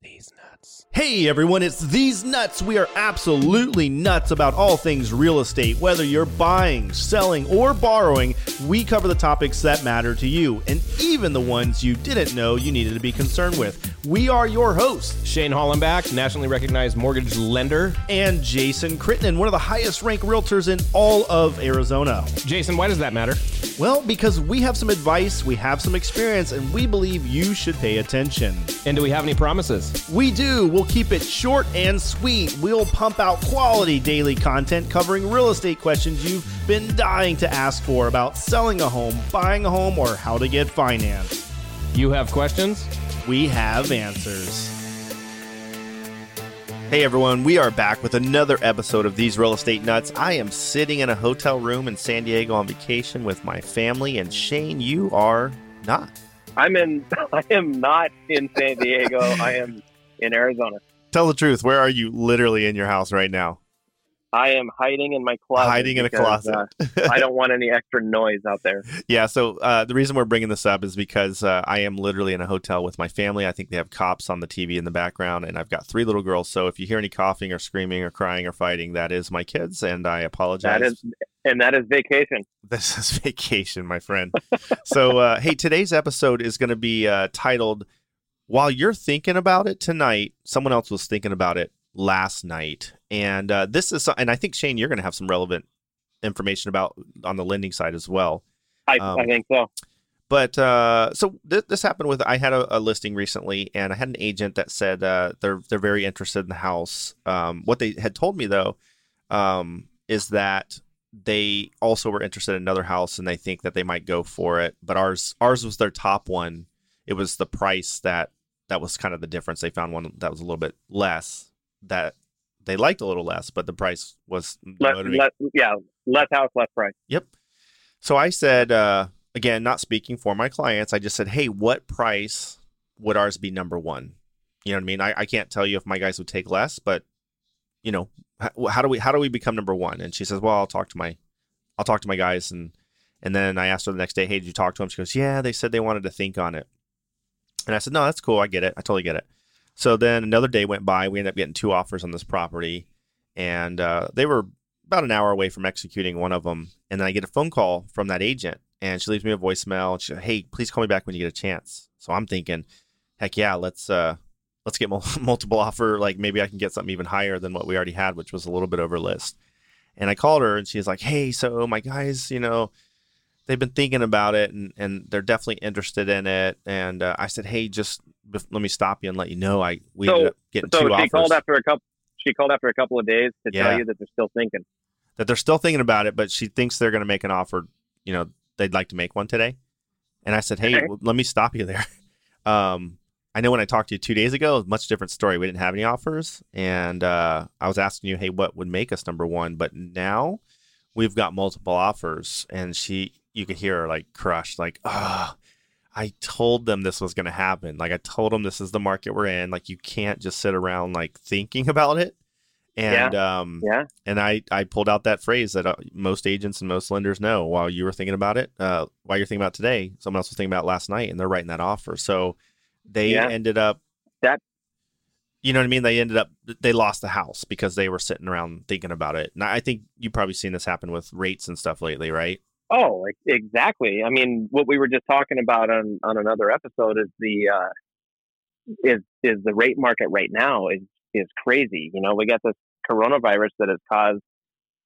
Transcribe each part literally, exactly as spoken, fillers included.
These Nuts. Hey everyone, it's These Nuts. We are absolutely nuts about all things real estate. Whether you're buying, selling, or borrowing, we cover the topics that matter to you, and even the ones you didn't know you needed to be concerned with. We are your hosts, Shane Hollenbach, nationally recognized mortgage lender, and Jason Crittenden, one of the highest ranked realtors in all of Arizona. Jason, why does that matter? Well, because we have some advice, we have some experience, and we believe you should pay attention. And do we have any promises? We do. We'll keep it short and sweet. We'll pump out quality daily content covering real estate questions you've been dying to ask for about selling a home, buying a home, or how to get financed. You have questions? We have answers. Hey everyone, we are back with another episode of These Real Estate Nuts. I am sitting in a hotel room in San Diego on vacation with my family, and Shane, you are not. I'm in. I am not in San Diego. I am in Arizona. Tell the truth. Where are you? Literally in your house right now. I am hiding in my closet. Hiding in because, a closet. uh, I don't want any extra noise out there. Yeah. So uh, the reason we're bringing this up is because uh, I am literally in a hotel with my family. I think they have cops on the T V in the background, and I've got three little girls. So if you hear any coughing or screaming or crying or fighting, that is my kids, and I apologize. That is, and that is vacation. This is vacation, my friend. So uh, hey, today's episode is going to be uh, titled, "While You're Thinking About It Tonight, Someone Else Was Thinking About It Last Night." And uh, this is, and I think, Shane, you're going to have some relevant information about on the lending side as well. I, um, I think so. But uh, so th- this happened with, I had a, a listing recently, and I had an agent that said uh, they're they're very interested in the house. Um, what they had told me though um, is that they also were interested in another house, and they think that they might go for it. But ours ours was their top one. It was the price that that was kind of the difference. They found one that was a little bit less that they liked a little less, but the price was less, less, yeah, less house, less price. Yep. So I said, uh, again, not speaking for my clients, I just said, hey, what price would ours be number one? You know what I mean? I, I can't tell you if my guys would take less, but you know, how, how do we how do we become number one? And she says, well, I'll talk to my I'll talk to my guys, and and then I asked her the next day, hey, did you talk to them? She goes, yeah, they said they wanted to think on it. And I said, no, that's cool. I get it. I totally get it. So then another day went by. We ended up getting two offers on this property, and uh, they were about an hour away from executing one of them. And then I get a phone call from that agent, and she leaves me a voicemail. And she said, hey, please call me back when you get a chance. So I'm thinking, heck yeah, let's uh, let's get mul- multiple offer. Like maybe I can get something even higher than what we already had, which was a little bit over list. And I called her, and she's like, hey, so my guys, you know, they've been thinking about it, and, and they're definitely interested in it. And uh, I said, hey, just bef- let me stop you and let you know I we so, ended up getting so two she offers. Called after a couple, she called after a couple of days to yeah. tell you that they're still thinking. That they're still thinking about it, but she thinks they're going to make an offer. You know, they'd like to make one today. And I said, hey, okay. well, let me stop you there. Um, I know when I talked to you two days ago, it was a much different story. We didn't have any offers. And uh, I was asking you, hey, what would make us number one? But now we've got multiple offers. And she... you could hear her like crushed, like, ah, oh, I told them this was going to happen. Like I told them this is the market we're in. Like you can't just sit around like thinking about it. And, yeah. um, yeah. and I, I pulled out that phrase that uh, most agents and most lenders know. While you were thinking about it, uh, while you're thinking about today, someone else was thinking about last night, and they're writing that offer. So they yeah. ended up that, you know what I mean? They ended up, they lost the house because they were sitting around thinking about it. And I think you've probably seen this happen with rates and stuff lately, right? Oh, exactly. I mean, what we were just talking about on, on another episode is the uh, is is the rate market right now is is crazy. You know, we got this coronavirus that has caused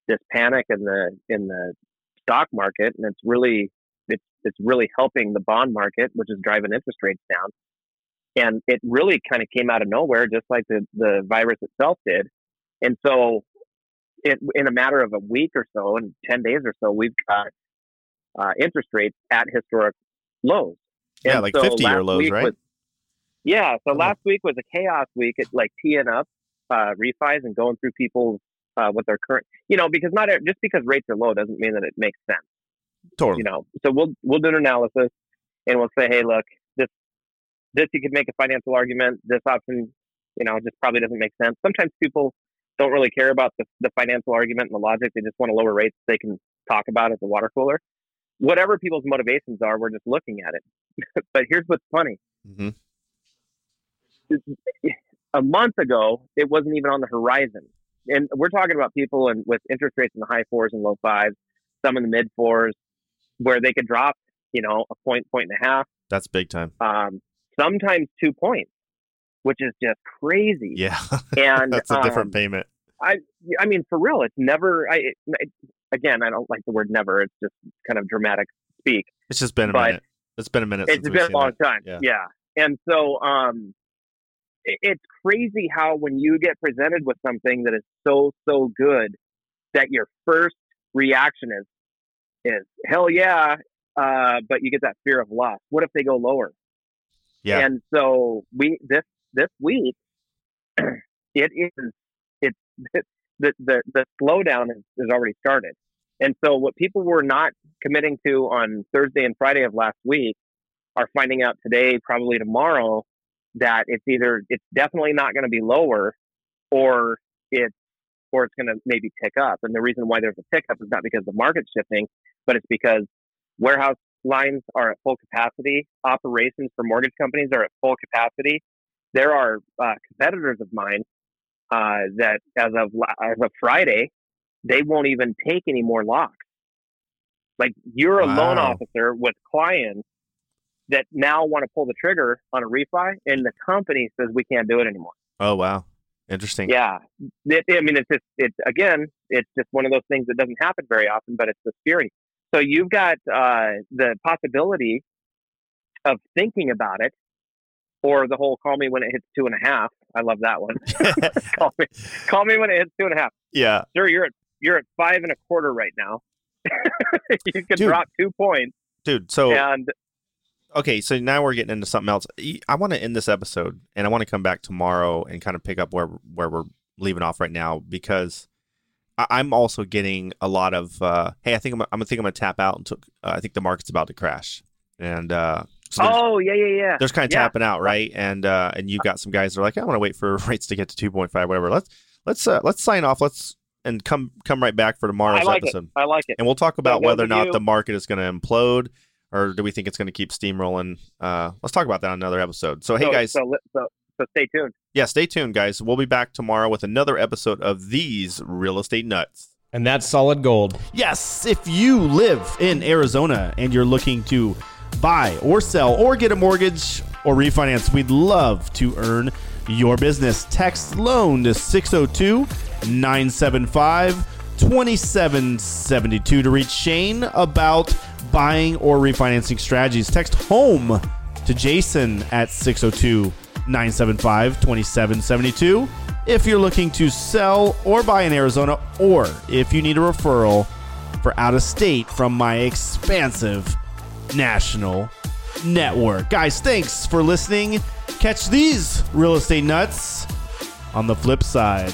this panic in the in the stock market, and it's really it's it's really helping the bond market, which is driving interest rates down. And it really kind of came out of nowhere, just like the, the virus itself did. And so, it, in a matter of a week or so, in ten days or so, we've got Uh, interest rates at historic lows. Yeah, and like so fifty-year lows, right? Was, yeah, so oh. last week was a chaos week at like teeing up uh, refis and going through people uh, with their current, you know, because not just because rates are low doesn't mean that it makes sense. Totally. You know, so we'll we'll do an analysis, and we'll say, hey, look, this this you could make a financial argument. This option, you know, just probably doesn't make sense. Sometimes people don't really care about the, the financial argument and the logic. They just want to lower rates they can talk about at the water cooler. Whatever people's motivations are, we're just looking at it. But here's what's funny. Mm-hmm. a month ago, it wasn't even on the horizon. And we're talking about people and with interest rates in the high fours and low fives, some in the mid fours, where they could drop, you know, a point, point and a half. That's big time. Um, sometimes two points, which is just crazy. Yeah. And that's a different um, payment. I, I mean, for real, it's never, I, it, again, I don't like the word never. It's just kind of dramatic speak. It's just been a but minute. It's been a minute. It's since been we've seen a long that. time. Yeah. yeah. And so, um, it, it's crazy how when you get presented with something that is so, so good that your first reaction is, is hell yeah. Uh, but you get that fear of loss. What if they go lower? Yeah. And so we, this, this week, it is, it's, it's the, the, the slowdown has, has already started. And so what people were not committing to on Thursday and Friday of last week are finding out today, probably tomorrow, that it's either, it's definitely not going to be lower or it's, or it's going to maybe tick up. And the reason why there's a tick up is not because the market's shifting, but it's because warehouse lines are at full capacity. Operations for mortgage companies are at full capacity. There are uh, competitors of mine uh, that as of, as of Friday, they won't even take any more locks. Like you're a wow. loan officer with clients that now want to pull the trigger on a refi, and the company says we can't do it anymore. Oh, wow. Interesting. Yeah. It, I mean, it's just, it's again, it's just one of those things that doesn't happen very often, but it's the theory. So you've got uh, the possibility of thinking about it, or the whole "call me when it hits two and a half." I love that one. call me, call me when it hits two and a half. Yeah, sure. You're at you're at five and a quarter right now. You can dude, drop two points, dude. So and okay, so now we're getting into something else. I want to end this episode, and I want to come back tomorrow and kind of pick up where where we're leaving off right now, because I'm also getting a lot of, uh, hey, I think I'm, I'm gonna think I'm gonna tap out, and took, uh, I think the market's about to crash, and uh, so oh yeah yeah yeah, there's kind of yeah. tapping out, right? And uh, and you've got some guys that are like, I want to wait for rates to get to two point five, whatever. Let's let's uh, let's sign off, let's and come come right back for tomorrow's I like episode. It. I like it, and we'll talk about whether or not you. the market is going to implode, or do we think it's going to keep steamrolling? Uh, let's talk about that on another episode. So hey so, guys, so, so so stay tuned. Yeah, stay tuned, guys. We'll be back tomorrow with another episode of These Real Estate Nuts. And that's solid gold. Yes, if you live in Arizona and you're looking to buy or sell or get a mortgage or refinance, we'd love to earn your business. Text LOAN to six oh two, nine seven five, two seven seven two to reach Shane about buying or refinancing strategies. Text HOME to Jason at six oh two, nine seven five, two seven seven two if you're looking to sell or buy in Arizona, or if you need a referral for out of state from my expansive national network. Guys, thanks for listening. Catch these Real Estate Nuts on the flip side.